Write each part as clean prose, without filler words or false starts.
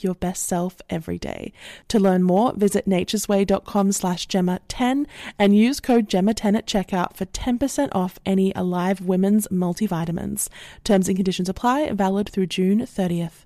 your best self every day. To learn more, visit naturesway.com/Gemma10 and use code Gemma10 at checkout for 10% off any Alive women's multivitamins. Terms and conditions apply, valid through June 30th.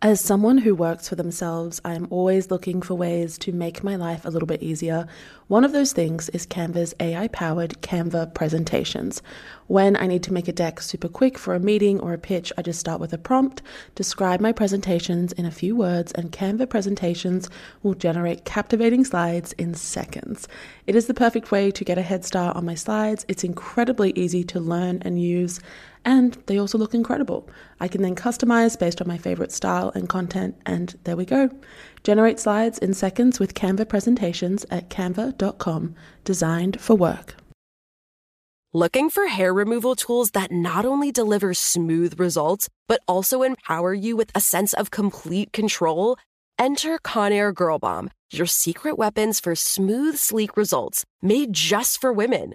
As someone who works for themselves, I am always looking for ways to make my life a little bit easier. One of those things is Canva's AI-powered Canva presentations. When I need to make a deck super quick for a meeting or a pitch, I just start with a prompt, describe my presentations in a few words, and Canva presentations will generate captivating slides in seconds. It is the perfect way to get a head start on my slides. It's incredibly easy to learn and use, and they also look incredible. I can then customize based on my favorite style and content, and there we go. Generate slides in seconds with Canva presentations at canva.com, designed for work. Looking for hair removal tools that not only deliver smooth results, but also empower you with a sense of complete control? Enter Conair Girl Bomb, your secret weapons for smooth, sleek results, made just for women.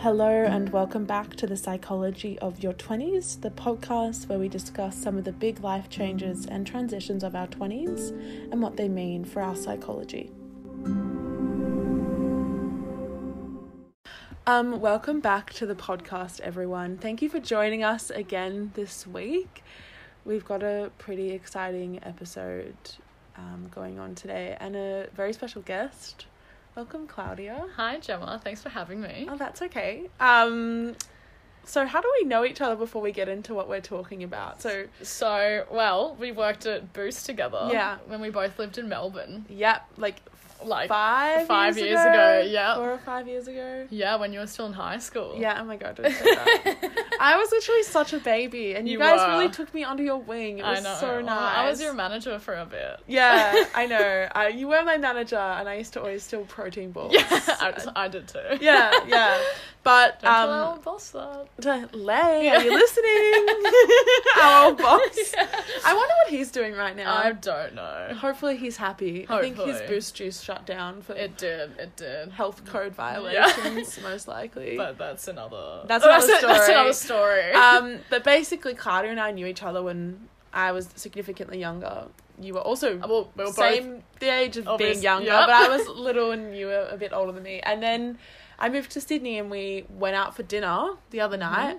Hello and welcome back to The Psychology of Your 20s, the podcast where we discuss some of the big life changes and transitions of our 20s and what they mean for our psychology. Welcome back to the podcast, everyone. Thank you for joining us again this week. We've got a pretty exciting episode going on today and a very special guest. Welcome, Claudia. Hi, Gemma. Thanks for having me. Oh, that's okay. So how do we know each other before we get into what we're talking about? So, well, we worked at Boost together. Yeah. When we both lived in Melbourne. Yep. Like five years ago. Yeah. 4 or 5 years ago. Yeah, when you were still in high school. Yeah. Oh my God. It was so bad. I was literally such a baby, and you guys really took me under your wing. It was so nice. Well, I was your manager for a bit. Yeah, I know. You were my manager, and I used to always steal protein balls. Yeah, I did too. Yeah, yeah. But don't tell our old boss that. Lay, yeah. Are you listening? Our old boss. Yeah. I wonder what he's doing right now. I don't know. Hopefully he's happy. Hopefully. I think his Boost juice shut down for it did health code violations, yeah. Most likely. But that's another story. But basically, Claudia and I knew each other when I was significantly younger. You were also we were same both the age of being younger, yep. But I was little and you were a bit older than me. And then I moved to Sydney and we went out for dinner the other night,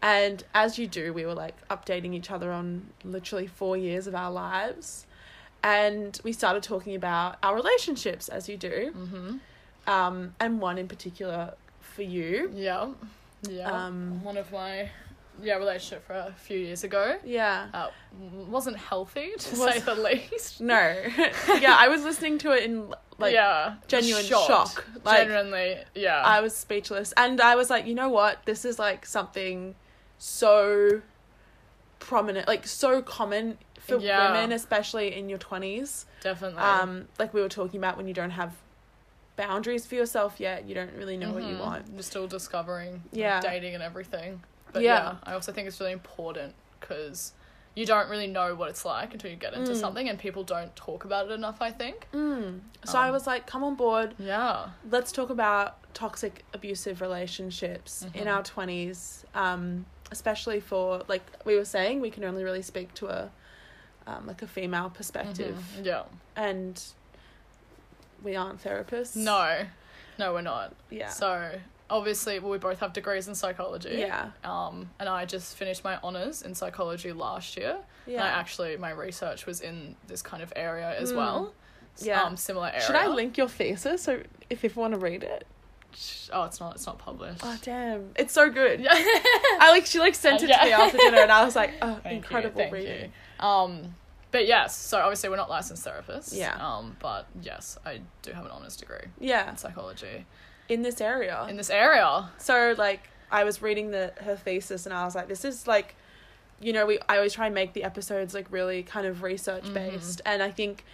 and as you do, we were like updating each other on literally 4 years of our lives, and we started talking about our relationships, as you do, and one in particular for you. Yeah. One of my relationship for a few years ago. Yeah. Wasn't healthy, to say the least. No. Yeah, I was listening to it in genuine shock. Genuinely, yeah. I was speechless. And I was like, you know what? This is like something so prominent, like so common for women, especially in your 20s. Definitely. Like we were talking about, when you don't have boundaries for yourself yet, you don't really know what you want. You're still discovering dating and everything. But yeah, I also think it's really important because you don't really know what it's like until you get into something, and people don't talk about it enough, I think. So I was like, come on board. Yeah. Let's talk about toxic, abusive relationships in our 20s, especially for, like we were saying, we can only really speak to a female perspective. Yeah. And we aren't therapists. No, we're not. Yeah. So obviously, we both have degrees in psychology. Yeah. And I just finished my honours in psychology last year. Yeah. And my research was in this kind of area as well. yeah. Similar area. Should I link your thesis so if people want to read it? Oh, it's not published. Oh, damn. It's so good. She sent it to me after dinner and I was like, oh, incredible reading. But yes, so obviously we're not licensed therapists. Yeah. But yes, I do have an honours degree. Yeah. In psychology. In this area. So I was reading her thesis and I was like, this is I always try and make the episodes really kind of research based. Mm-hmm. And I think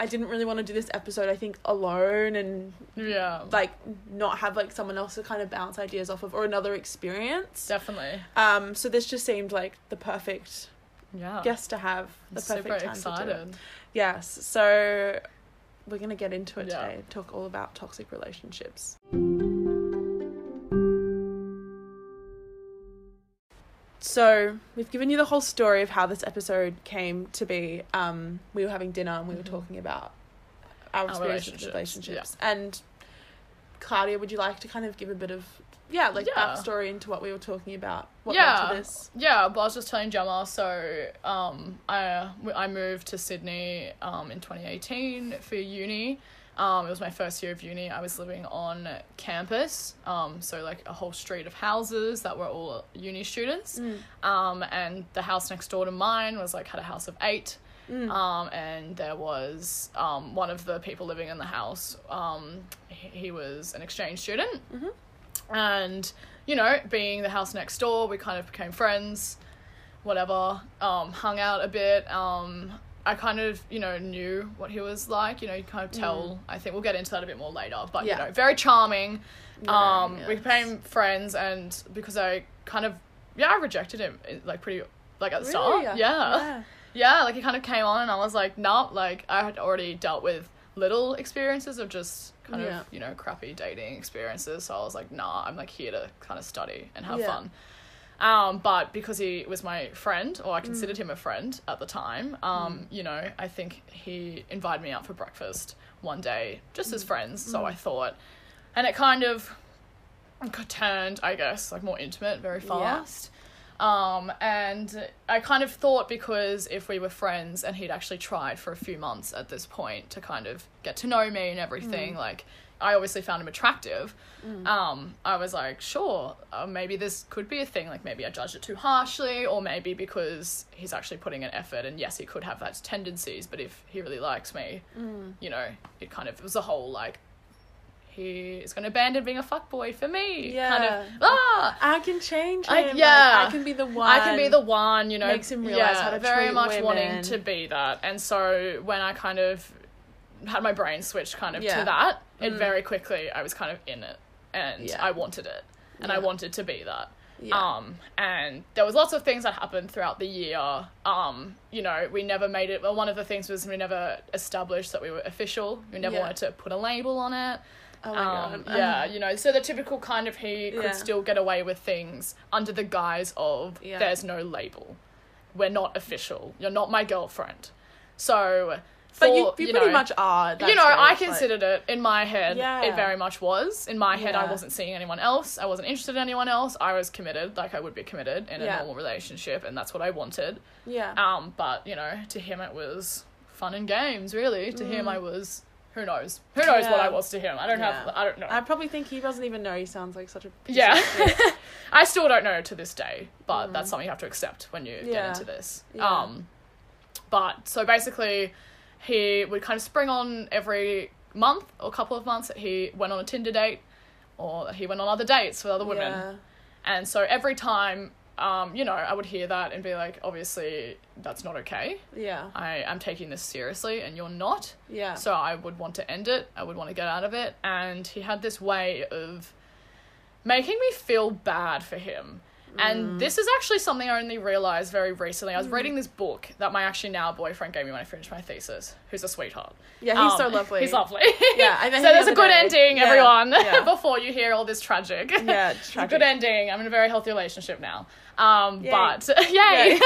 I didn't really want to do this episode, I think, alone and not have someone else to kind of bounce ideas off of or another experience. Definitely. So this just seemed the perfect guest to have. I'm super excited. To do it. Yes. So we're going to get into it today. Talk all about toxic relationships. So we've given you the whole story of how this episode came to be. We were having dinner and we were talking about our experience with relationships. Yeah. And Claudia, would you like to kind of give a bit of backstory into what we were talking about? What led to this? Yeah, but I was just telling Gemma. So I moved to Sydney in 2018 for uni. It was my first year of uni. I was living on campus, so a whole street of houses that were all uni students. And the house next door to mine was had a house of 8. And there was one of the people living in the house. He was an exchange student, and being the house next door, we kind of became friends. Whatever, hung out a bit. I kind of, knew what he was like, you kind of tell, I think we'll get into that a bit more later, but, very charming, we became friends, and because I kind of, I rejected him, pretty, at the start, he kind of came on, and I was like, nah, I had already dealt with little experiences of just kind of, crappy dating experiences, so I was like, nah, I'm, here to kind of study and have fun. But because he was my friend, or I considered him a friend at the time, I think he invited me out for breakfast one day, just as friends, so I thought, and it kind of turned, I guess, more intimate very fast, and I kind of thought, because if we were friends, and he'd actually tried for a few months at this point to kind of get to know me and everything, I obviously found him attractive. I was like, sure, maybe this could be a thing. Maybe I judged it too harshly, or maybe because he's actually putting an effort, and yes, he could have those tendencies, but if he really likes me, it kind of, it was a whole, he is going to abandon being a fuckboy for me. Yeah. Kind of, I can change him. I can be the one. Makes him realize how to treat women. Very much wanting to be that. And so when I kind of had my brain switch kind of to that, and very quickly I was kind of in it, and I wanted it, and I wanted to be that. And there was lots of things that happened throughout the year. We never made it, well, one of the things was we never established that we were official. We never wanted to put a label on it. Oh my God. So the typical kind of, he could still get away with things under the guise of there's no label, we're not official, you're not my girlfriend. So but you pretty much are. I considered it in my head. Yeah. It very much was. In my head, I wasn't seeing anyone else. I wasn't interested in anyone else. I was committed. I would be committed in a normal relationship, and that's what I wanted. Yeah. But to him it was fun and games. Really, to him I was. Who knows what I was to him. I don't know. I probably think he doesn't even know. He sounds like such a piece of shit. I still don't know to this day, but that's something you have to accept when you get into this. Yeah. But so basically, he would kind of spring on every month or couple of months that he went on a Tinder date, or he went on other dates with other women. Yeah. And so every time, I would hear that and be like, obviously that's not okay. Yeah. I am taking this seriously and you're not. Yeah. So I would want to end it. I would want to get out of it. And he had this way of making me feel bad for him. And this is actually something I only realised very recently. I was reading this book that my actually now boyfriend gave me when I finished my thesis, who's a sweetheart. Yeah, he's so lovely. He's lovely. Yeah, I met him the other day. So there's a good ending, everyone, before you hear all this tragic. Yeah, it's tragic. It's a good ending. I'm in a very healthy relationship now. Yay. But, yay!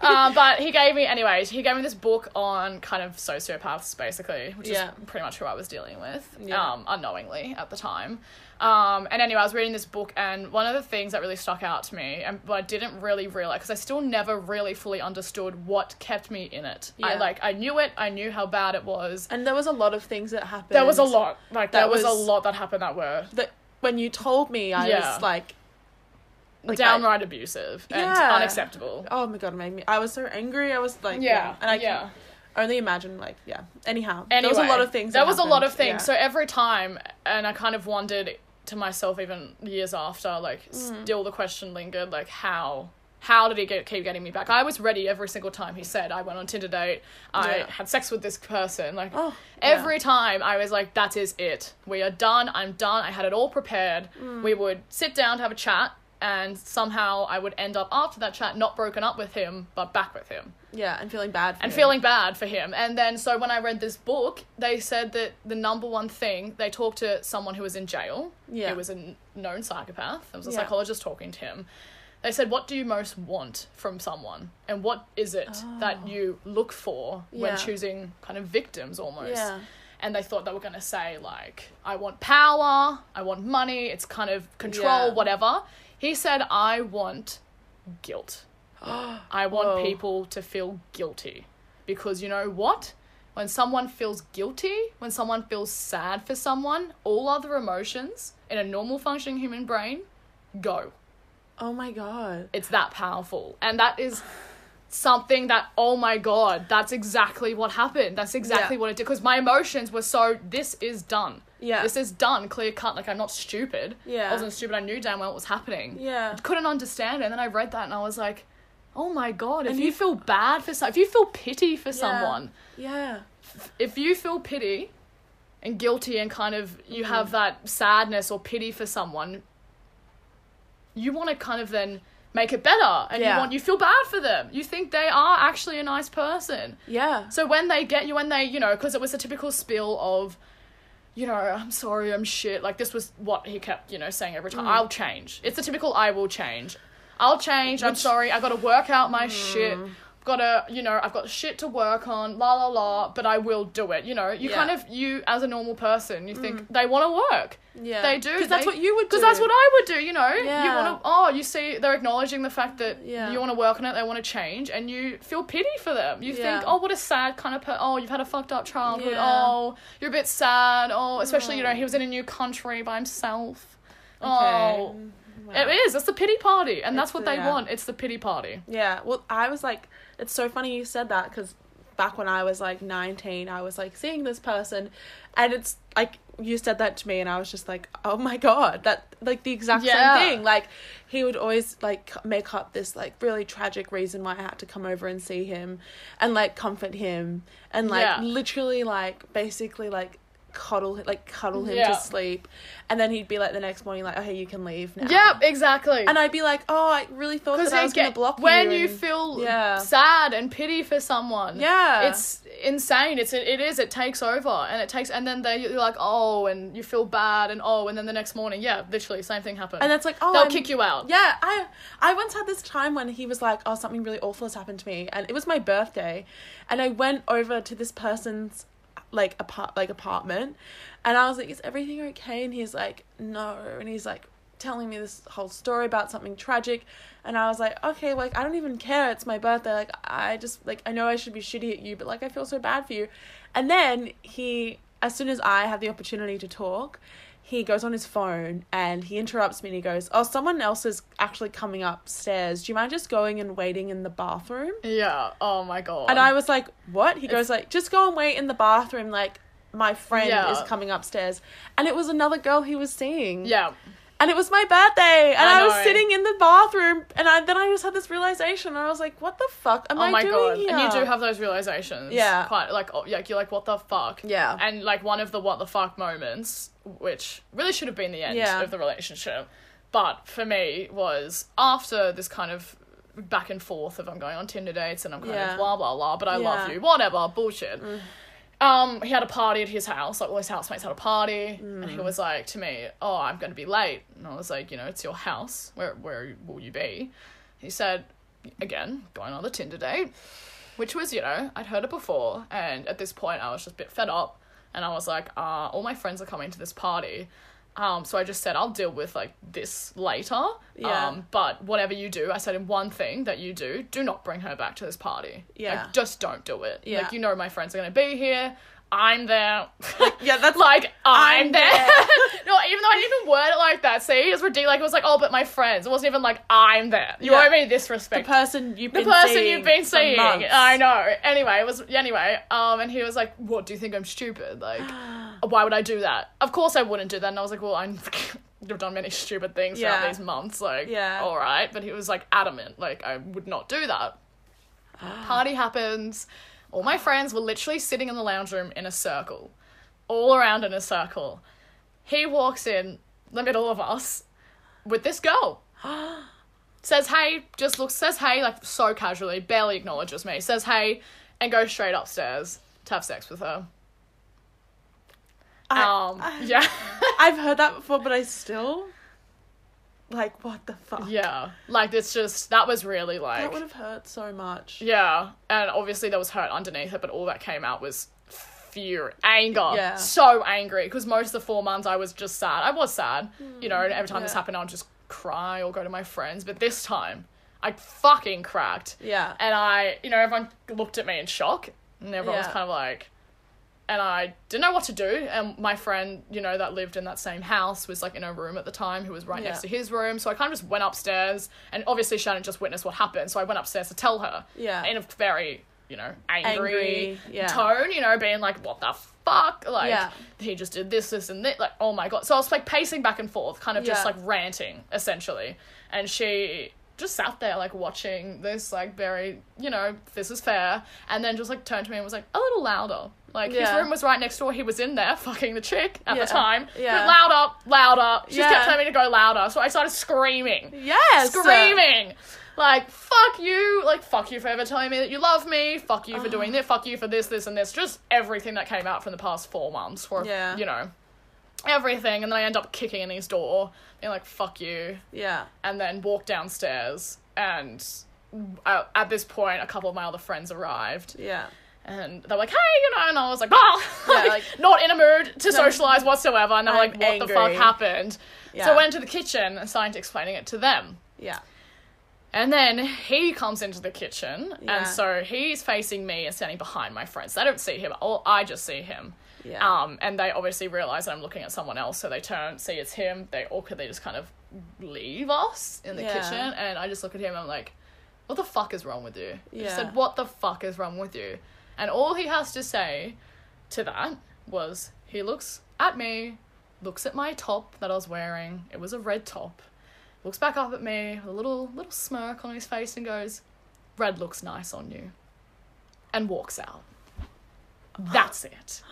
But he gave me, this book on kind of sociopaths, basically, which is pretty much who I was dealing with, unknowingly at the time. And anyway, I was reading this book, and one of the things that really started stuck out to me, and but I didn't really realize, because I still never really fully understood what kept me in it. Yeah. I knew it. I knew how bad it was. And there was a lot of things that happened. There was a lot. Like, there was a lot that happened that were... That when you told me, I was like downright abusive and unacceptable. Oh my God, it made me... I was so angry. I was like... Yeah. And I can only imagine, like, yeah. Anyway, there was a lot of things. So every time, and I kind of wondered... to myself even years after, like, still the question lingered, like, how did he keep getting me back? I was ready every single time he said, I went on Tinder date, I had sex with this person, like, every time I was like, that is it, we are done, I'm done, I had it all prepared, we would sit down to have a chat, and somehow I would end up after that chat not broken up with him, but back with him. Yeah, and feeling bad for him. And then, so when I read this book, they said that the number one thing, they talked to someone who was in jail. Yeah. It was a known psychopath. There was a psychologist talking to him. They said, what do you most want from someone? And what is it that you look for when choosing kind of victims almost? Yeah. And they thought they were going to say, like, I want power, I want money, it's kind of control, whatever. He said, I want guilt. I want people to feel guilty. Because you know what? When someone feels guilty, when someone feels sad for someone, all other emotions in a normal functioning human brain go. Oh my God. It's that powerful. And that is something that, oh my God, that's exactly what happened. That's exactly what it did. Because my emotions were so, this is done. Yeah. This is done, clear cut. Like, I'm not stupid. Yeah. I wasn't stupid. I knew damn well what was happening. Yeah. I couldn't understand it. And then I read that and I was like, oh my God, if you feel bad for someone, if you feel pity for someone, if you feel pity and guilty and kind of you have that sadness or pity for someone, you want to kind of then make it better, and you feel bad for them. You think they are actually a nice person. Yeah. So when they get you, when they, you know, because it was a typical spiel of, you know, I'm sorry, I'm shit. Like, this was what he kept, you know, saying every time. I'll change. It's the typical I will change. I'll change, I'm sorry, I've got to work out my shit, I've got shit to work on, but I will do it, you know. You kind of, you as a normal person, you think they want to work. Yeah. They do. Because that's what you would do. Because that's what I would do, you know. Yeah. You want to, you see, they're acknowledging the fact that you want to work on it, they want to change, and you feel pity for them. You think, oh, what a sad kind of you've had a fucked up childhood, oh, you're a bit sad, especially, you know, he was in a new country by himself. Okay. Oh. Wow. It is. It's the pity party. And that's what they want. It's the pity party. Yeah. Well, I was like, it's so funny you said that, because back when I was like 19, I was like seeing this person, and it's like you said that to me and I was just like, oh my God, that, like, the exact same thing. Like, he would always like make up this like really tragic reason why I had to come over and see him and like comfort him and like literally like basically like cuddle him to sleep, and then he'd be like the next morning like, oh hey, you can leave now. Yep, exactly. And I'd be like, oh, I really thought that I was gonna block you. When you feel sad and pity for someone, it's insane. It takes over, and and then you're like, oh, and you feel bad, and and then the next morning, literally same thing happened. And that's like, oh, they'll kick you out. Yeah, I once had this time when he was like, oh, something really awful has happened to me, and it was my birthday, and I went over to this person's like apartment, and I was like, is everything okay? And he's like, no, and he's like telling me this whole story about something tragic, and I was like, okay, like, I don't even care, it's my birthday, like, I just, like, I know I should be shitty at you, but like, I feel so bad for you. And then he, as soon as I have the opportunity to talk, he goes on his phone and he interrupts me and he goes, oh, someone else is actually coming upstairs. Do you mind just going and waiting in the bathroom? Yeah. Oh my God. And I was like, what? He goes like, just go and wait in the bathroom. Like, my friend is coming upstairs. And it was another girl he was seeing. Yeah. And it was my birthday, and I was sitting in the bathroom, and then I just had this realization, and I was like, what the fuck am I doing here? And you do have those realizations. Yeah. Quite, like, you're like, what the fuck? Yeah. And, like, one of the what the fuck moments, which really should have been the end of the relationship, but for me was after this kind of back and forth of I'm going on Tinder dates, and I'm kind of blah, blah, blah, but I love you, whatever, bullshit. Mm. He had a party at his house, like, all his housemates had a party, and he was like, to me, oh, I'm going to be late, and I was like, you know, it's your house, where will you be? He said, again, going on the Tinder date, which was, you know, I'd heard it before, and at this point, I was just a bit fed up, and I was like, all my friends are coming to this party, So I just said, I'll deal with, like, this later. Yeah. But whatever you do, I said, in one thing that you do, do not bring her back to this party. Yeah. Like, just don't do it. Yeah. Like, you know my friends are going to be here. I'm there. Yeah, that's... like, I'm there. No, even though I didn't even word it like that, see? It was ridiculous. Like, it was like, oh, but my friends. It wasn't even like, I'm there. You owe me this respect. The person you've been seeing. Months. I know. Anyway. And he was like, what, do you think I'm stupid? Like, why would I do that? Of course I wouldn't do that. And I was like, well, you've done many stupid things throughout these months. Like, all right. But he was, like, adamant. Like, I would not do that. Party happens. All my friends were literally sitting in the lounge room in a circle. All around in a circle. He walks in the middle of us with this girl. Says hey, like, so casually, barely acknowledges me. Says hey, and goes straight upstairs to have sex with her. Yeah. I've heard that before, but I still... like, what the fuck? Yeah. Like, it's just... that was really, like... that would have hurt so much. Yeah. And obviously there was hurt underneath it, but all that came out was fury. Anger. Yeah. So angry. Because most of the 4 months I was just sad. I was sad. You know, and every time this happened, I would just cry or go to my friends. But this time, I fucking cracked. Yeah. And I... you know, everyone looked at me in shock. And everyone was kind of like... and I didn't know what to do. And my friend, you know, that lived in that same house was, like, in a room at the time who was right next to his room. So I kind of just went upstairs. And obviously she hadn't just witnessed what happened. So I went upstairs to tell her. Yeah. In a very, you know, angry tone, you know, being like, what the fuck? Like, he just did this and that. Like, oh, my God. So I was, like, pacing back and forth, kind of just, like, ranting, essentially. And she... just sat there, like, watching this, like, very, you know, this is fair, and then just, like, turned to me and was like, a little louder, like, his room was right next door, he was in there fucking the chick at the time, but louder, she kept telling me to go louder, so I started screaming, like, fuck you for ever telling me that you love me, fuck you for doing this, fuck you for this, and this, just everything that came out from the past 4 months, for, you know, everything, and then I end up kicking in his door, being like, fuck you. Yeah. And then walk downstairs, and at this point, a couple of my other friends arrived. Yeah. And they're like, hey, you know, and I was like, oh, yeah, like, not in a mood to socialise whatsoever, and they're like, what angry. The fuck happened? Yeah. So I went into the kitchen and started explaining it to them. Yeah. And then he comes into the kitchen, and so he's facing me and standing behind my friends. They don't see him, I just see him. Yeah. And they obviously realise that I'm looking at someone else, so they turn, see it's him, they awkwardly just kind of leave us in the kitchen, and I just look at him and I'm like, what the fuck is wrong with you? Yeah. I just said, what the fuck is wrong with you? And all he has to say to that was, he looks at me, looks at my top that I was wearing, it was a red top, looks back up at me with a little smirk on his face and goes, red looks nice on you, and walks out. That's it.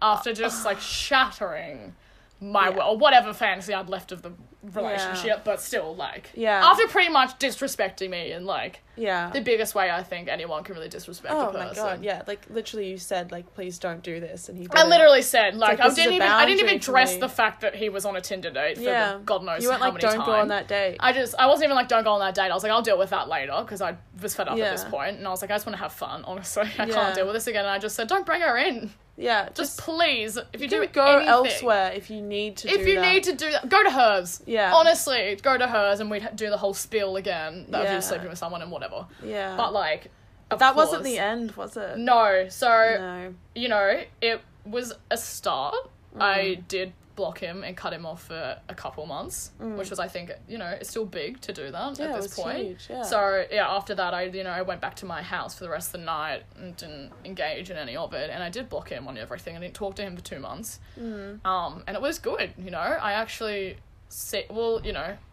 After just, like, shattering my world, whatever fantasy I'd left of the relationship, but still, like, after pretty much disrespecting me in, like, the biggest way I think anyone can really disrespect a person. Oh my God, yeah, like, literally you said, like, please don't do this, and he did. I literally said, like, I didn't even address the fact that he was on a Tinder date for God knows how many times. You weren't like, don't go on that date. I wasn't even like, don't go on that date. I was like, I'll deal with that later, because I was fed up at this point, and I was like, I just want to have fun, honestly. I can't deal with this again, and I just said, don't bring her in. Yeah, just please, if you do go anything, elsewhere if you need to do that. If you need to do that, go to hers. Yeah. Honestly, go to hers and we'd do the whole spiel again that if you're sleeping with someone and whatever. Yeah. But, like, that wasn't the end, was it? No. So, you know, it was a start. Mm. I did block him and cut him off for a couple months, which was, I think, you know, it's still big to do that at this point. Huge, So, yeah, after that, I went back to my house for the rest of the night and didn't engage in any of it, and I did block him on everything. I didn't talk to him for 2 months. And it was good, you know. I actually,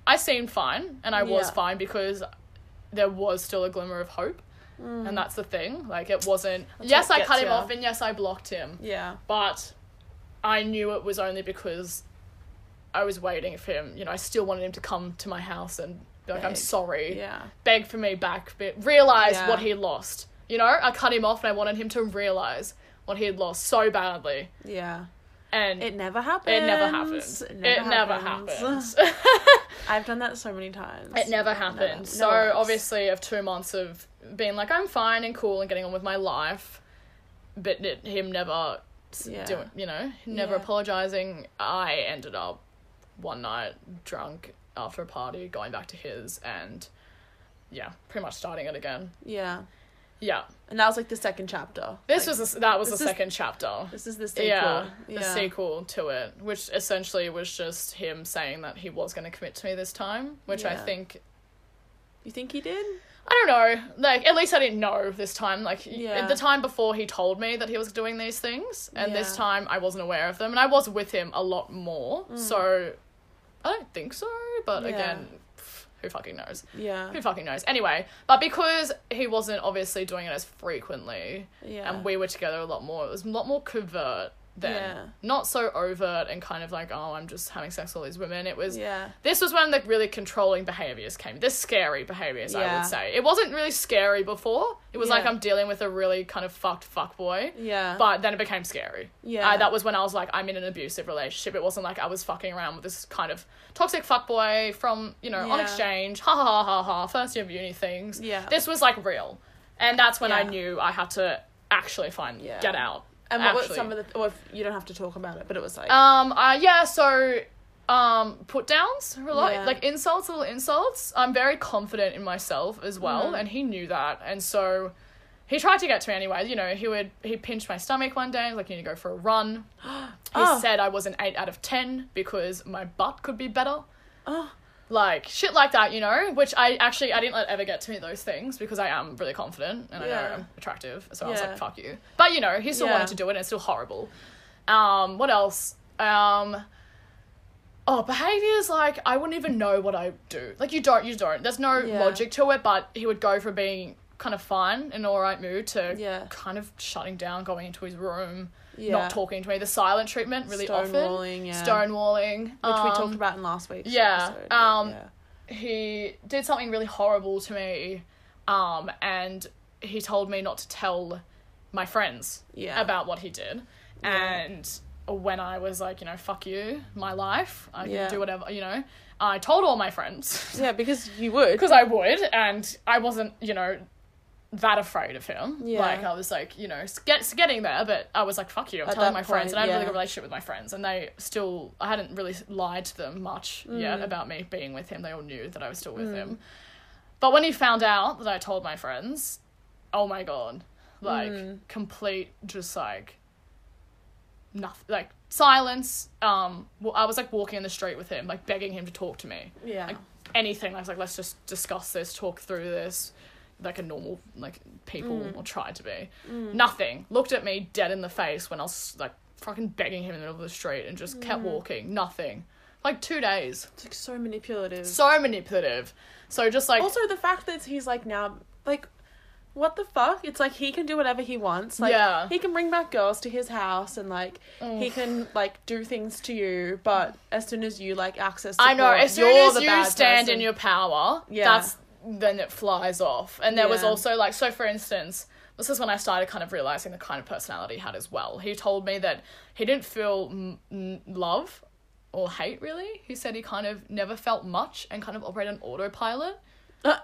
I seemed fine, and I was fine because there was still a glimmer of hope. And that's the thing. Like, it wasn't, yes, I cut him off and yes, I blocked him. Yeah. But I knew it was only because I was waiting for him. You know, I still wanted him to come to my house and be like, beg. I'm sorry. Yeah. Beg for me back. But realise what he lost. You know, I cut him off and I wanted him to realise what he had lost so badly. Yeah. And it never happened. It never happened. I've done that so many times. It never happened. So obviously, of 2 months of being like, I'm fine and cool and getting on with my life, but him never doing, you know, never apologizing. I ended up one night drunk after a party, going back to his and pretty much starting it again. Yeah. And that was like the second chapter. That was the second chapter. This is the sequel. Yeah. The sequel to it, which essentially was just him saying that he was going to commit to me this time, which I think... You think he did? I don't know. Like, at least I didn't know this time. Like, the time before he told me that he was doing these things, and this time I wasn't aware of them, and I was with him a lot more, so I don't think so, but again... Who fucking knows? Yeah. Who fucking knows? Anyway, but because he wasn't obviously doing it as frequently, and we were together a lot more, it was a lot more covert then. Yeah. Not so overt and kind of like, oh, I'm just having sex with all these women. It was, this was when the really controlling behaviours came. The scary behaviours, I would say. It wasn't really scary before. It was like I'm dealing with a really kind of fucked fuckboy. Yeah. But then it became scary. Yeah. That was when I was like, I'm in an abusive relationship. It wasn't like I was fucking around with this kind of toxic fuckboy from, you know, on exchange. Ha ha ha ha ha. First year of uni things. Yeah. This was like real. And that's when I knew I had to actually get out. And what were some of the... Or if you don't have to talk about it, but it was like... put-downs, like insults, little insults. I'm very confident in myself as well, and he knew that. And so he tried to get to me anyway. You know, he pinched my stomach one day. He was like, you need to go for a run. He said I was an 8 out of 10 because my butt could be better. Like, shit like that, you know? Which I didn't let ever get to me those things because I am really confident and I know I'm attractive. So I was like, fuck you. But, you know, he still wanted to do it and it's still horrible. What else? Behaviours, like, I wouldn't even know what I do. Like, you don't. There's no logic to it, but he would go from being kind of fine, in all right mood, to kind of shutting down, going into his room, not talking to me. The silent treatment really often. Stonewalling. Which we talked about in last week's episode. He did something really horrible to me, and he told me not to tell my friends about what he did. Yeah. And when I was like, you know, fuck you, my life, I can do whatever, you know. I told all my friends. Yeah, because you would. Because I would, and I wasn't, you know... that afraid of him. Yeah. Like, I was like, you know, getting there, but I was like, fuck you, I'm telling my friends, and I had a really good relationship with my friends, and they still, I hadn't really lied to them much yet about me being with him. They all knew that I was still with him. But when he found out that I told my friends, oh my God, like, complete, just like, nothing, like, silence. I was like walking in the street with him, like begging him to talk to me. Yeah. Like, anything. I was like, let's just discuss this, talk through this. Like a normal, like, people or try to be. Nothing. Looked at me dead in the face when I was, like, fucking begging him in the middle of the street and just kept walking. Nothing. Like, 2 days. It's, like, so manipulative. So just, like... Also, the fact that he's, like, now... Like, what the fuck? It's, like, he can do whatever he wants. Like, he can bring back girls to his house and, like, he can, like, do things to you, but as soon as you, like, access support, as soon as you stand in your power, then it flies off. And there was also, like, so for instance, this is when I started kind of realising the kind of personality he had as well. He told me that he didn't feel love or hate, really. He said he kind of never felt much and kind of operated on autopilot.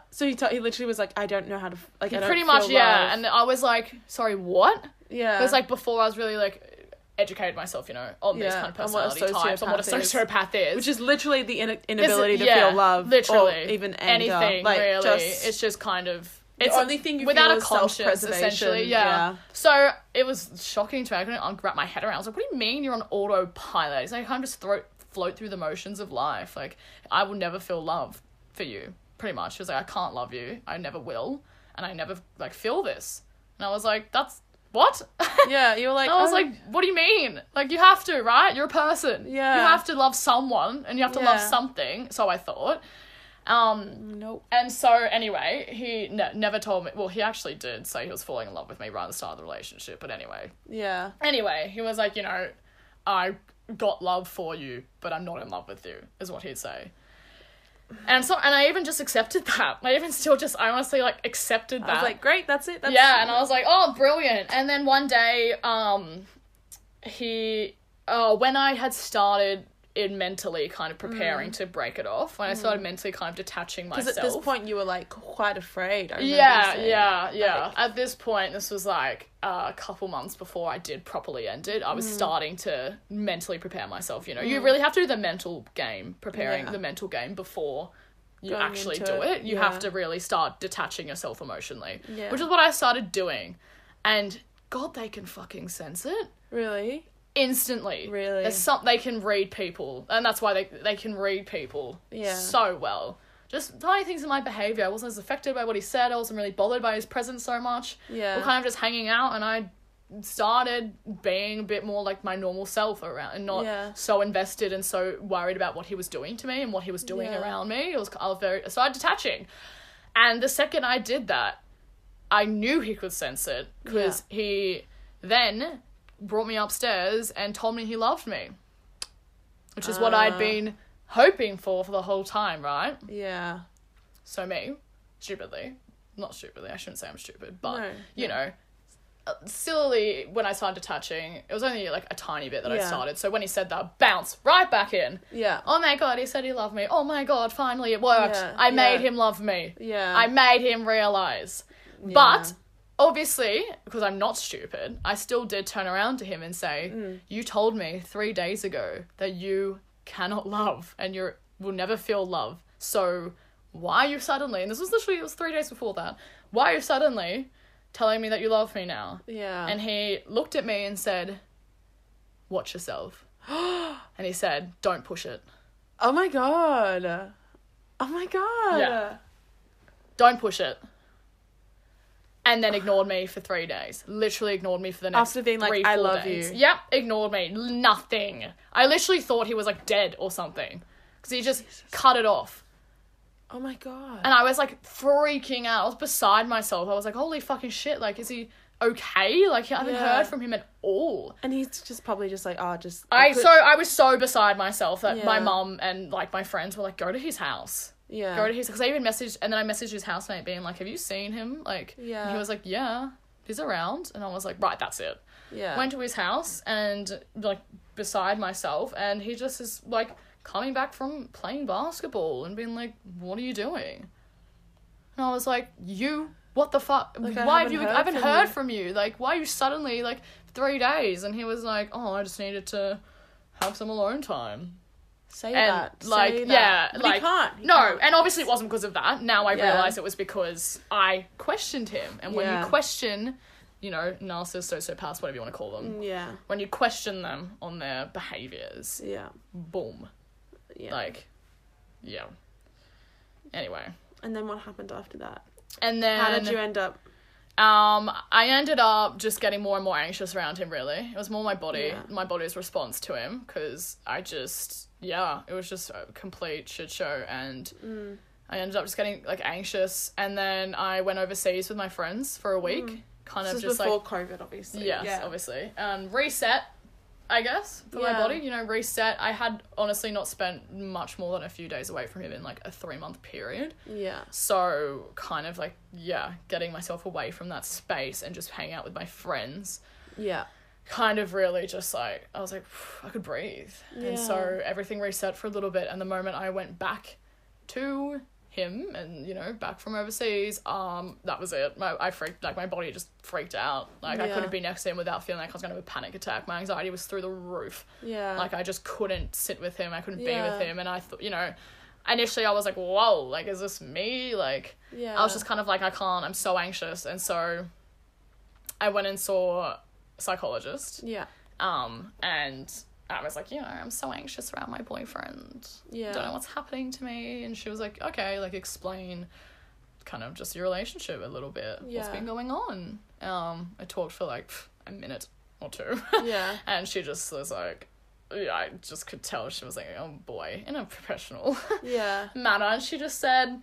So he literally was like, I don't know how to... like, I don't pretty much, love. And I was like, sorry, what? Yeah. It was like, before I was really, like... educated myself, you know, on these kind of personality types, on what a sociopath is. Which is literally the inability to feel love. Literally. Or even anger. Anything, like, really. It's just kind of... It's the only thing you without feel a conscience, essentially, So it was shocking to me. I couldn't wrap my head around. I was like, what do you mean you're on autopilot? It's like, I can't just float through the motions of life. Like, I will never feel love for you, pretty much. She was like, I can't love you. I never will. And I never, like, feel this. And I was like, that's... what? Yeah, you were like... I was like, what do you mean? Like, you have to, right? You're a person. Yeah. You have to love someone, and you have to love something, so I thought. Nope. And so, anyway, he never told me... Well, he actually did say he was falling in love with me right at the start of the relationship, but anyway. Yeah. Anyway, he was like, you know, I got love for you, but I'm not in love with you, is what he'd say. And I even just accepted that. I honestly, like, accepted that. I was like, great, that's it. And I was like, oh, brilliant. And then one day, when I had started in mentally kind of preparing to break it off. When I started mentally kind of detaching myself. Because at this point you were like quite afraid. I remember. Like, at this point, this was like a couple months before I did properly end it. I was starting to mentally prepare myself, you know. You really have to do the mental game, preparing the mental game before you actually do it. You have to really start detaching yourself emotionally, which is what I started doing. And God, they can fucking sense it. Really? Instantly. Really? There's some, they can read people. And that's why they can read people so well. Just tiny things in my behaviour. I wasn't as affected by what he said. I wasn't really bothered by his presence so much. Yeah. We're kind of just hanging out, and I started being a bit more like my normal self around, and not so invested and so worried about what he was doing to me and what he was doing around me. I started detaching. And the second I did that, I knew he could sense it, because he then brought me upstairs and told me he loved me, which is what I'd been hoping for the whole time, right? Yeah. So me, I shouldn't say I'm stupid, but, you know, silly, when I started touching, it was only like a tiny bit that I started, so when he said that, bounce right back in. Yeah. Oh my God, he said he loved me. Oh my God, finally it worked. Yeah. I made him love me. Yeah. I made him realise. Yeah. But obviously, because I'm not stupid, I still did turn around to him and say, you told me 3 days ago that you cannot love and you will never feel love. So why are you suddenly, and this was literally, it was 3 days before that, why are you suddenly telling me that you love me now? Yeah. And he looked at me and said, watch yourself. And he said, don't push it. Oh my God. Oh my God. Yeah. Don't push it. And then ignored me for 3 days. Literally ignored me for the next 3 days. After being like, I love you. Yep, ignored me. Nothing. I literally thought he was like dead or something. Because he just cut it off. Oh my God. And I was like freaking out. I was beside myself. I was like, holy fucking shit. Like, is he okay? Like, I haven't heard from him at all. And he's just probably just like, I was so beside myself that my mum and like my friends were like, go to his house. Yeah. Go to his, because I even messaged, and then I messaged his housemate being like, have you seen him? Like, and he was like, yeah, he's around. And I was like, right, that's it. Yeah. Went to his house and like beside myself, and he just is like coming back from playing basketball and being like, what are you doing? And I was like, you, what the fuck? Like, I haven't heard from you. Like, why are you suddenly like 3 days? And he was like, oh, I just needed to have some alone time. He can't. And obviously it wasn't because of that. Now I realise it was because I questioned him. And when you question, you know, narcissists, sociopaths, whatever you want to call them. Yeah. When you question them on their behaviours. Yeah. Boom. Yeah. Like, yeah. Anyway. And then what happened after that? And then... How did you end up... I ended up just getting more and more anxious around him, really. It was more my body's response to him, because I just... Yeah, it was just a complete shit show, and I ended up just getting like anxious, and then I went overseas with my friends for a week, kind of just before COVID, obviously. Yes, obviously. Reset, I guess, for my body, you know, reset. I had honestly not spent much more than a few days away from him in like a 3-month period. Yeah. So kind of like getting myself away from that space and just hanging out with my friends. Yeah. Kind of really just like, I was like, I could breathe. Yeah. And so everything reset for a little bit. And the moment I went back to him and, you know, back from overseas, that was it. My body just freaked out. Like, I couldn't be next to him without feeling like I was going to have a panic attack. My anxiety was through the roof. Yeah. Like, I just couldn't sit with him. I couldn't be with him. And I thought, you know, initially I was like, whoa, like, is this me? Like, I was just kind of like, I can't. I'm so anxious. And so I went and saw... psychologist. Yeah. And I was like, you know, I'm so anxious around my boyfriend. Yeah. Don't know what's happening to me. And she was like, okay, like explain kind of just your relationship a little bit. Yeah. What's been going on? I talked for like a minute or two. Yeah. And she just was like, yeah, I just could tell she was like, oh boy, in a professional manner. And she just said,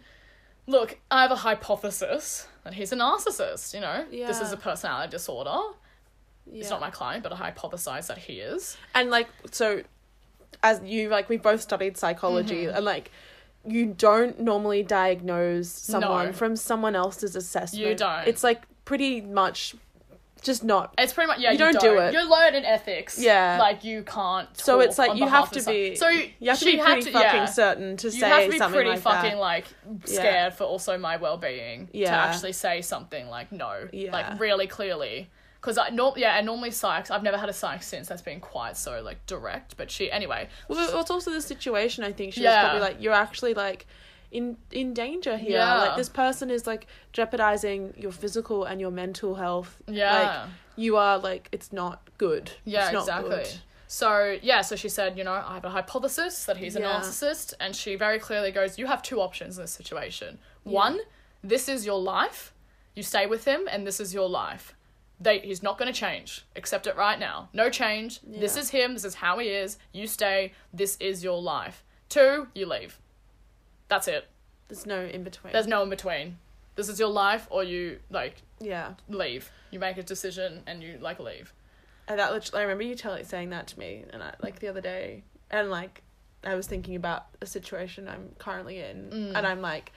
look, I have a hypothesis that he's a narcissist, you know? Yeah. This is a personality disorder. Yeah. It's not my client, but I hypothesize that he is. And, like, so, as you, like, we both studied psychology, and, like, you don't normally diagnose someone from someone else's assessment. You don't. It's, like, pretty much just not. It's pretty much, yeah, you don't do it. You're learning ethics. Yeah. Like, you can't talk. So it's like, you have to be pretty fucking scared for also my well-being to actually say something like, no. Yeah. Like, really clearly. Because normally Sykes, I've never had a Sykes since that's been quite so, like, direct. But she, anyway. Well, it's also the situation, I think. She was probably like, you're actually, like, in danger here. Yeah. Like, this person is, like, jeopardizing your physical and your mental health. Yeah. Like, you are, like, it's not good. Yeah, it's not exactly good. So, yeah, so she said, you know, I have a hypothesis that he's a narcissist. And she very clearly goes, you have two options in this situation. Yeah. One, this is your life. You stay with him and this is your life. He's not going to change. Accept it right now. No change. Yeah. This is him. This is how he is. You stay. This is your life. Two, you leave. That's it. There's no in between. There's no in between. This is your life or you, like, leave. You make a decision and you, like, leave. And that literally, I remember you saying that to me and I, like, the other day. And, like, I was thinking about a situation I'm currently in. Mm. And I'm like,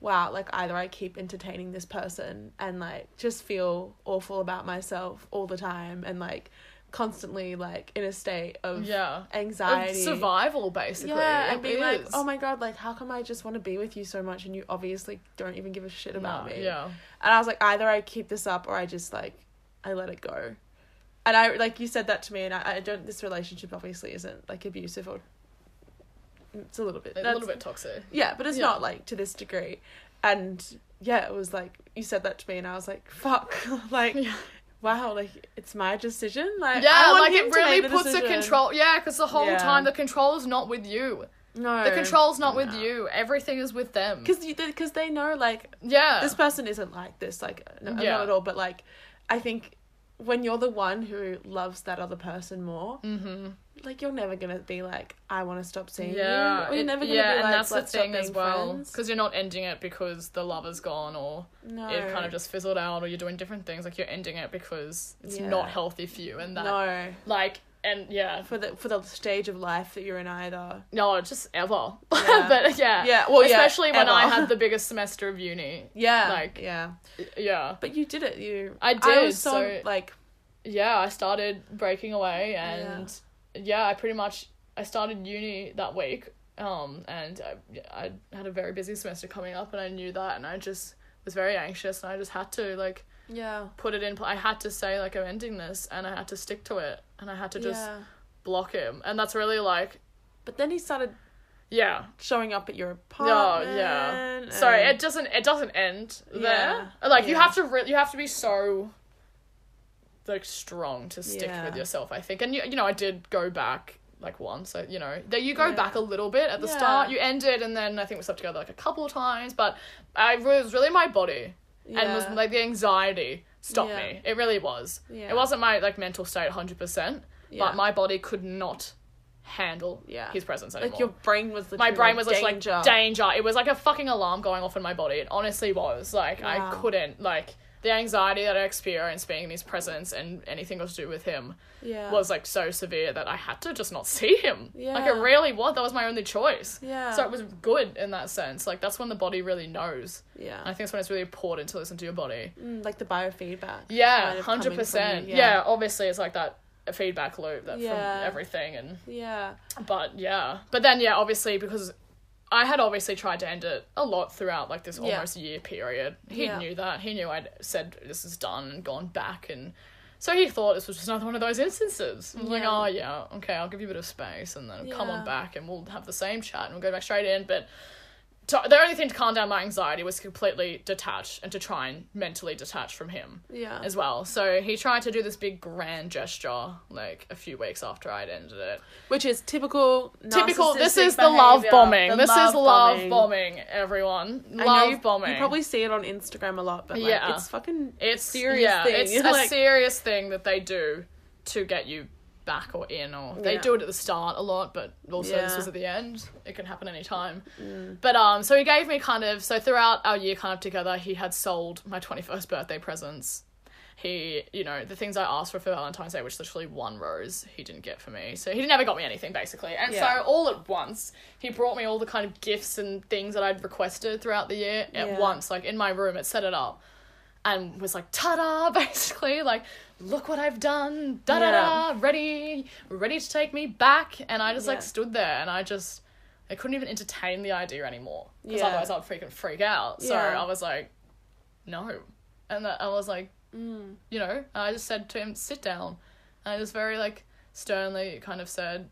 wow, like, either I keep entertaining this person and, like, just feel awful about myself all the time and, like, constantly, like, in a state of anxiety. Of survival, basically. Yeah, and being like, oh, my God, like, how come I just want to be with you so much and you obviously don't even give a shit about me? Yeah. And I was like, either I keep this up or I just, like, I let it go. And I, like, you said that to me and I don't, this relationship obviously isn't, like, abusive or... It's a little bit toxic. Yeah, but it's not, like, to this degree. And, yeah, it was, like, you said that to me and I was like, fuck. Like, wow, like, it's my decision? Like, yeah, I want like, him it really to make puts the control... Yeah, because the whole time the control is not with you. No. The control's not with you. Everything is with them. Because they know, like... Yeah. This person isn't like this. Like, not at all. But, like, I think... When you're the one who loves that other person more, mm-hmm. like, you're never going to be like, I want to stop seeing you. Or you're never going to be like, and that's the thing as well. Because you're not ending it because the love is gone or it kind of just fizzled out or you're doing different things. Like, you're ending it because it's not healthy for you. And that, like, and for the stage of life that you're in either. No, just ever. Yeah. But yeah. Well, especially when I had the biggest semester of uni. Yeah. Like. Yeah. Yeah. But you did it. I did. I was so like. Yeah, I started breaking away, and I started uni that week. And I had a very busy semester coming up, and I knew that, and I just was very anxious, and I just had to like. Yeah. Put it in. I had to say like I'm ending this, and I had to stick to it, and I had to just block him, and that's really like. But then he started. Yeah. Showing up at your apartment. Oh yeah. And... So it doesn't end there. Like you have to be so. Like strong to stick with yourself, I think, and you know I did go back like once, so you know that you go back a little bit at the start. You ended, and then I think we slept together like a couple of times, but I was really my body. Yeah. And it was, like, the anxiety stopped me. It really was. Yeah. It wasn't my, like, mental state 100%, but my body could not handle his presence anymore. Like, your brain was literally, my brain was like, danger. Like, danger. It was, like, a fucking alarm going off in my body. It honestly was. Like, wow. I couldn't, like, the anxiety that I experienced being in his presence and anything else to do with him was, like, so severe that I had to just not see him. Yeah. Like, it really was. That was my only choice. Yeah. So it was good in that sense. Like, that's when the body really knows. Yeah. And I think that's when it's really important to listen to your body. Like, the biofeedback. Yeah, 100%. Yeah, obviously, it's, like, that feedback loop that from everything. And yeah. But, yeah. But then, yeah, obviously, because... I had obviously tried to end it a lot throughout, like, this almost year period. He knew that. He knew I'd said this is done and gone back. And so he thought this was just another one of those instances. I was like, oh, yeah, okay, I'll give you a bit of space and then come on back and we'll have the same chat and we'll go back straight in. But the only thing to calm down my anxiety was completely detach and to try and mentally detach from him as well. So he tried to do this big grand gesture like a few weeks after I'd ended it, which is typical. This is behavior. The love bombing. This is love bombing. Everyone, love bombing. You probably see it on Instagram a lot, but like, it's fucking serious. Yeah, thing. It's like, a serious thing that they do to get you back or in, or they do it at the start a lot, but also this was at the end. It can happen anytime. Mm. But so he gave me kind of, so throughout our year kind of together, he had sold my 21st birthday presents. He, you know, the things I asked for Valentine's Day, which literally one rose he didn't get for me. So he never got me anything basically. And so all at once, he brought me all the kind of gifts and things that I'd requested throughout the year at once, like in my room. It set it up. and was like, ta-da, basically, like, look what I've done, da-da-da, ready to take me back. And I just, like, stood there, and I couldn't even entertain the idea anymore, because otherwise I'd freaking freak out. So I was like, no. And I was like, you know, and I just said to him, sit down. And I just very, like, sternly kind of said,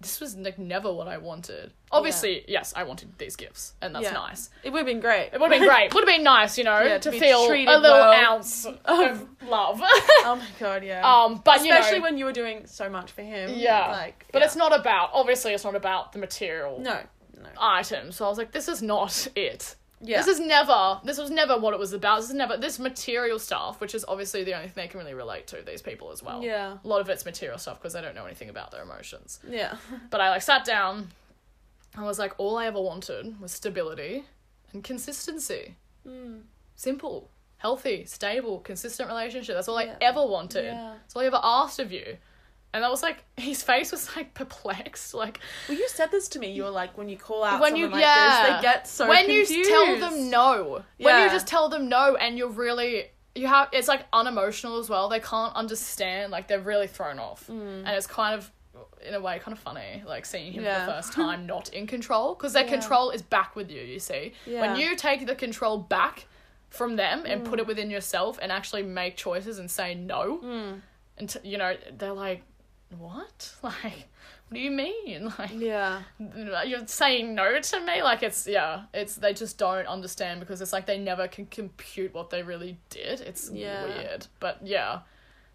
this was, like, never what I wanted. Obviously, yes, I wanted these gifts, and that's nice. It would have been great. It would have been great. Would have been nice, you know, to feel a little ounce of love. Oh, my God, yeah. But especially, you know, when you were doing so much for him. Yeah. Like, but it's not about, obviously, it's not about the material items. So I was like, this is not it. Yeah. This was never what it was about. This material stuff, which is obviously the only thing they can really relate to, these people as well. Yeah. A lot of it's material stuff because they don't know anything about their emotions. Yeah. But I, like, sat down. I was like, all I ever wanted was stability and consistency. Simple, healthy, stable, consistent relationship. That's all I ever wanted. Yeah. That's all I ever asked of you. And I was like, his face was, like, perplexed, like... Well, you said this to me. You were like, when you call out someone like this, they get so confused. When you tell them no. Yeah. When you just tell them no and you're really... It's, like, unemotional as well. They can't understand. Like, they're really thrown off. And it's kind of, in a way, kind of funny, like, seeing him for the first time not in control. Because their control is back with you, you see. Yeah. When you take the control back from them and put it within yourself and actually make choices and say no, and you know, they're like... What? Like, what do you mean? Like, you're saying no to me? Like, it's they just don't understand because it's like they never can compute what they really did. It's weird, but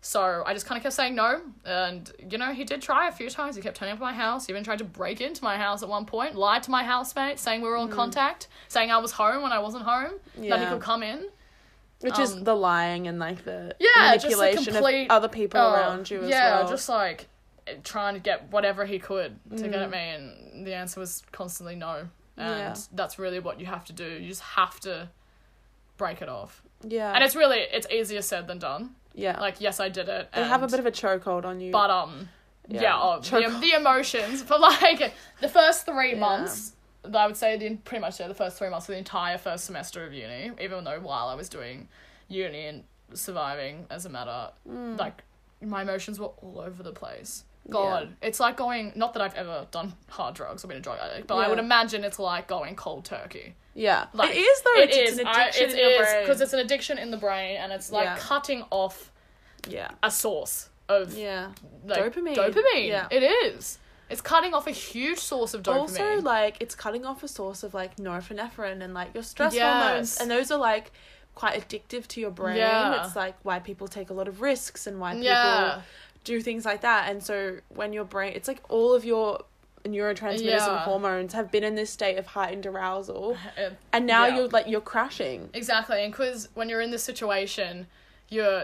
So I just kind of kept saying no, and you know, he did try a few times. He kept turning up at my house. He even tried to break into my house at one point. Lied to my housemate, saying we were on contact, saying I was home when I wasn't home, that he could come in. Which is the lying and, like, the manipulation of other people around you as well. Yeah, just, like, trying to get whatever he could to get at me, and the answer was constantly no. And that's really what you have to do. You just have to break it off. Yeah. And it's easier said than done. Yeah. Like, yes, I did it. They have a bit of a chokehold on you. But, the emotions. But, like, the first 3 months... I would say the first 3 months of the entire first semester of uni, even though while I was doing uni and surviving as a matter, like, my emotions were all over the place. God, it's like going, not that I've ever done hard drugs or been a drug addict, but I would imagine it's like going cold turkey. Yeah. Like, it is, though. It's an addiction in your brain. Because it's an addiction in the brain, and it's like cutting off a source of like, dopamine. Yeah. It is. It's cutting off a huge source of dopamine. Also, like, it's cutting off a source of, like, norepinephrine and, like, your stress hormones. And those are, like, quite addictive to your brain. Yeah. It's, like, why people take a lot of risks and why people do things like that. And so when your brain... It's, like, all of your neurotransmitters and hormones have been in this state of heightened arousal. And now you're, like, you're crashing. Exactly. And because when you're in this situation...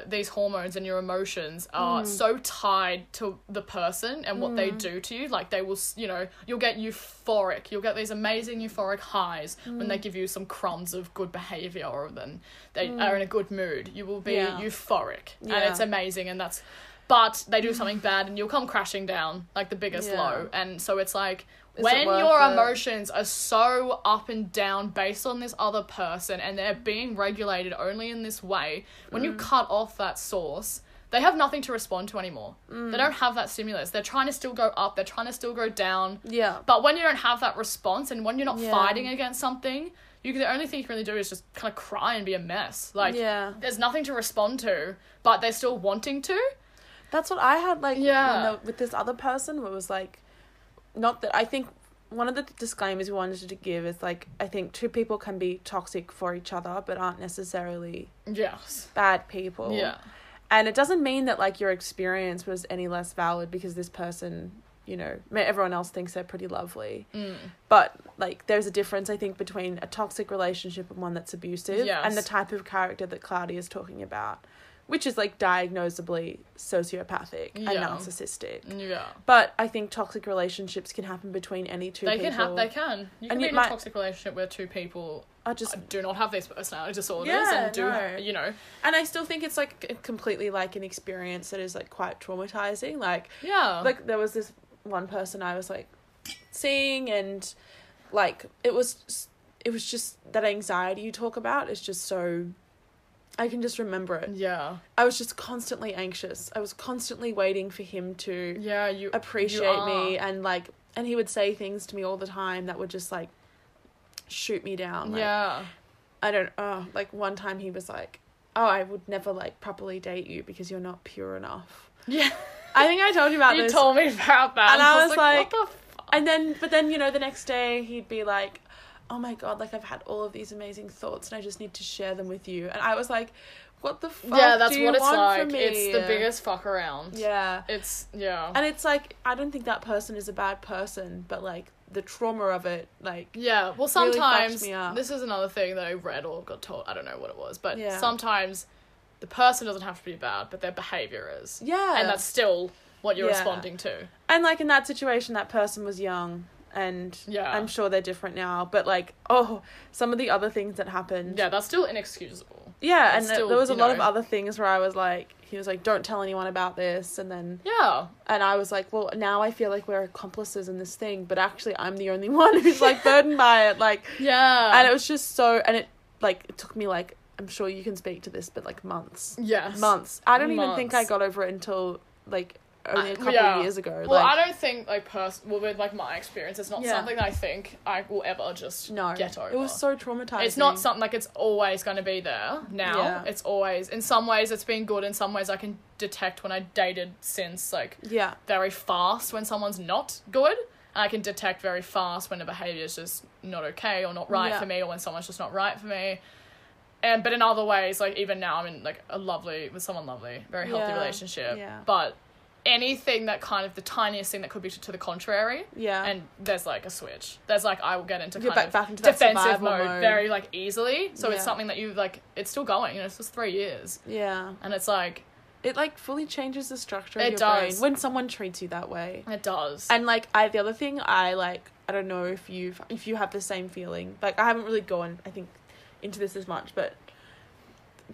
these hormones and your emotions are so tied to the person and what they do to you. Like, they will, you know, you'll get euphoric. You'll get these amazing euphoric highs when they give you some crumbs of good behaviour or then they are in a good mood. You will be euphoric. Yeah. And it's amazing. And that's... But they do something bad and you'll come crashing down, like, the biggest low. And so it's like... When your emotions are so up and down based on this other person and they're being regulated only in this way, when you cut off that source, they have nothing to respond to anymore. They don't have that stimulus. They're trying to still go up. They're trying to still go down. Yeah. But when you don't have that response and when you're not fighting against something, the only thing you can really do is just kind of cry and be a mess. Like, there's nothing to respond to, but they're still wanting to. That's what I had, like, with this other person where it was, like, not that I think one of the disclaimers we wanted to give is, like, I think two people can be toxic for each other but aren't necessarily bad people. Yeah. And it doesn't mean that, like, your experience was any less valid because this person, you know, everyone else thinks they're pretty lovely. But, like, there's a difference, I think, between a toxic relationship and one that's abusive and the type of character that Claudia is talking about, which is, like, diagnosably sociopathic and narcissistic. Yeah. But I think toxic relationships can happen between any two people. They can. You can be in a toxic relationship where two people do not have these personality disorders and do, you know. And I still think it's, like, completely, like, an experience that is, like, quite traumatizing. Like, like, there was this one person I was, like, seeing and, like, it was just that anxiety you talk about is just so... I can just remember it. Yeah. I was just constantly anxious. I was constantly waiting for him to appreciate me. And he would say things to me all the time that would just, like, shoot me down. Like, yeah. One time he was like, oh, I would never, like, properly date you because you're not pure enough. Yeah. I think I told you about this. You told me about that. And I was like, what the fuck? But then, you know, the next day he'd be like, oh my God, like, I've had all of these amazing thoughts and I just need to share them with you. And I was like, what the fuck do you want from me? Yeah, that's what it's like. It's the biggest fuck around. Yeah. And it's like, I don't think that person is a bad person, but, like, the trauma of it, like, yeah, well, sometimes, really fucked me up. This is another thing that I read or got told, I don't know what it was, but sometimes the person doesn't have to be bad, but their behaviour is. Yeah. And that's still what you're responding to. And, like, in that situation, that person was young. And I'm sure they're different now, but, like, some of the other things that happened. Yeah, that's still inexcusable. Yeah, and there was a lot of other things where I was like, he was like, don't tell anyone about this, and then... Yeah. And I was like, well, now I feel like we're accomplices in this thing, but actually I'm the only one who's, like, burdened by it, like... Yeah. And it was just so... And it, like, it took me, like, I'm sure you can speak to this, but, like, months. Yes. Months. I don't even think I got over it until, like... only a couple of years ago. Well, like, I don't think, like, with, like, my experience, it's not something that I think I will ever just get over. It was so traumatizing. It's not something, like, it's always going to be there now. Yeah. It's always, in some ways it's been good, in some ways I can detect when I dated since, like, very fast when someone's not good, and I can detect very fast when the behaviour is just not okay or not right for me, or when someone's just not right for me. But in other ways, like, even now I'm in, like, with someone lovely, very healthy relationship. Yeah. But anything that kind of the tiniest thing that could be to the contrary, and there's, like, a switch. There's, like, I will get into back into defensive mode very, like, easily. So it's something that you, like, it's still going. You know, it's just 3 years. Yeah, and it's like it, like, fully changes the structure of your brain when someone treats you that way. It does. And, like, the other thing, I don't know if you have the same feeling. Like, I haven't really gone, I think, into this as much, but,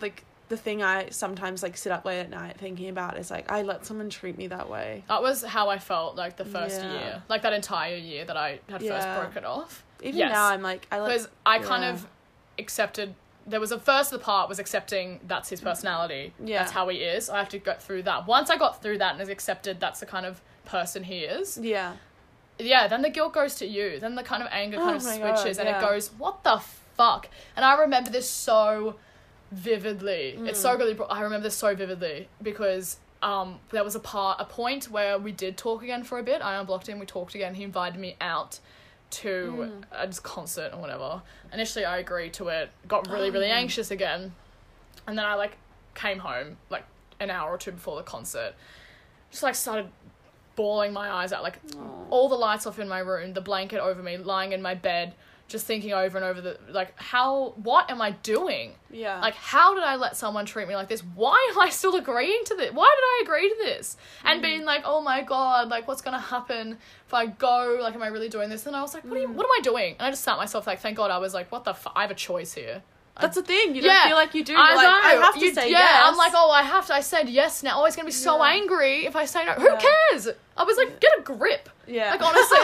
like, the thing I sometimes, like, sit up late at night thinking about is, like, I let someone treat me that way. That was how I felt, like, the first year. Like, that entire year that I had first broken off. Even now I'm, like... Because I kind of accepted... There was the part was accepting that's his personality. Yeah. That's how he is. I have to go through that. Once I got through that and accepted that's the kind of person he is... Yeah. Yeah, then the guilt goes to you. Then the kind of anger kind of switches and it goes, what the fuck? And I remember this so... vividly. It's so good. I remember this so vividly because there was a point where we did talk again for a bit. I unblocked him, we talked again, he invited me out to a concert or whatever. Initially I agreed to it, got really anxious again, and then I, like, came home, like, an hour or two before the concert, just, like, started bawling my eyes out, like, all the lights off in my room, the blanket over me, lying in my bed, just thinking over and over what am I doing? Yeah. Like, how did I let someone treat me like this? Why am I still agreeing to this? Why did I agree to this? And being like, oh my God, like, what's going to happen if I go? Like, am I really doing this? And I was like, what am I doing? And I just sat myself, like, thank God. I was like, what the fuck? I have a choice here. That's the thing. You don't feel like you do. You're like, I have to say yes. I'm like, I have to. I said yes now. Oh, it's going to be so angry if I say no. Who cares? I was like, get a grip. Yeah. Like, honestly,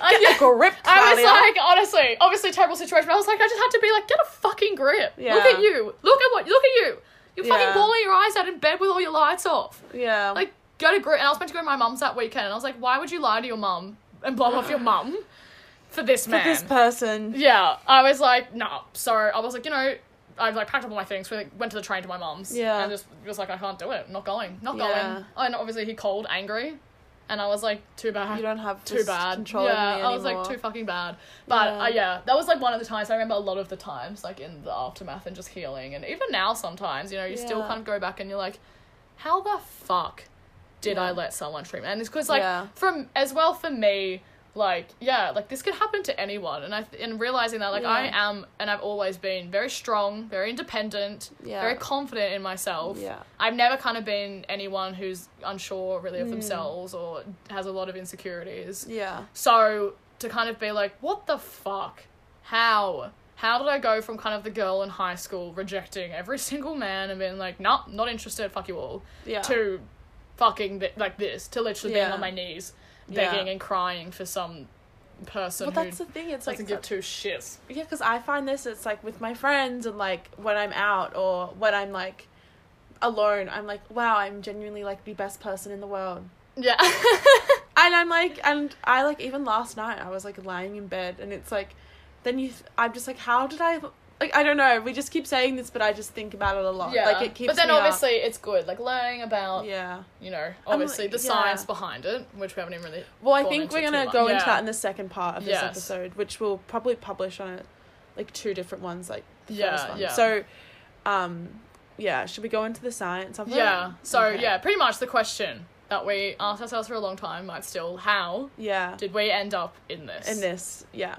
like... get a grip, Claudia. I was like, honestly, obviously terrible situation. I was like, I just had to be like, get a fucking grip. Yeah. Look at you. Look at you. You're fucking bawling your eyes out in bed with all your lights off. Yeah. Like, get a grip. And I was meant to go to my mum's that weekend. And I was like, why would you lie to your mum and blow off your mum? For this man. For this person. Yeah. I was like, nah. So I was like, you know, I, like, packed up all my things. We, like, went to the train to my mum's. Yeah. And just was like, I can't do it. I'm not going. Not going. And obviously he called, angry. And I was like, too bad. You don't have too bad control over me anymore. I was like, too fucking bad. But that was, like, one of the times. I remember a lot of the times, like, in the aftermath and just healing. And even now sometimes, you know, you still kind of go back and you're like, how the fuck did I let someone treat me? And it's because, like, for me... like, yeah, like, this could happen to anyone. And realizing that, like, I am, and I've always been very strong, very independent, very confident in myself. Yeah. I've never kind of been anyone who's unsure really of themselves or has a lot of insecurities. Yeah. So to kind of be like, what the fuck? How did I go from kind of the girl in high school rejecting every single man and being like, nah, not interested, fuck you all, to fucking, like, this, to literally being on my knees begging and crying for some person well, that's who the thing. It's doesn't like, give two shits. Yeah, because I find this, it's like with my friends and like when I'm out or when I'm like alone, I'm like, wow, I'm genuinely like the best person in the world. Yeah. And I'm like, and I like, even last night I was like lying in bed and it's like, then I'm just like, how did I... Like, I don't know, we just keep saying this, but I just think about it a lot. Yeah. Like, it keeps me up. But then obviously it's good, like, learning about, yeah, you know, obviously the science behind it, which we haven't even really... Well, I think we're going to go into that in the second part of this episode, which we'll probably publish on, like, two different ones, like, the first one. Yeah. So, yeah, should we go into the science of it? Yeah, so, yeah, pretty much the question that we asked ourselves for a long time, like, still, how did we end up in this? In this, yeah.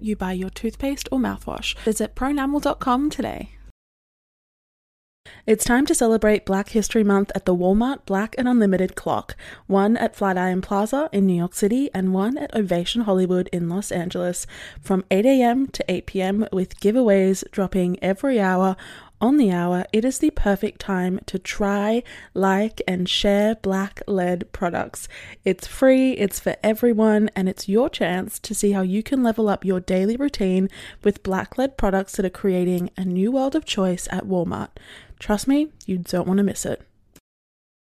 you buy your toothpaste or mouthwash. Visit pronamel.com today. It's time to celebrate Black History Month at the Walmart Black and Unlimited Clock, one at Flatiron Plaza in New York City and one at Ovation Hollywood in Los Angeles, from 8 a.m. to 8 p.m. with giveaways dropping every hour. On the hour, it is the perfect time to try, like, and share Black-led products. It's free, it's for everyone, and it's your chance to see how you can level up your daily routine with Black-led products that are creating a new world of choice at Walmart. Trust me, you don't want to miss it.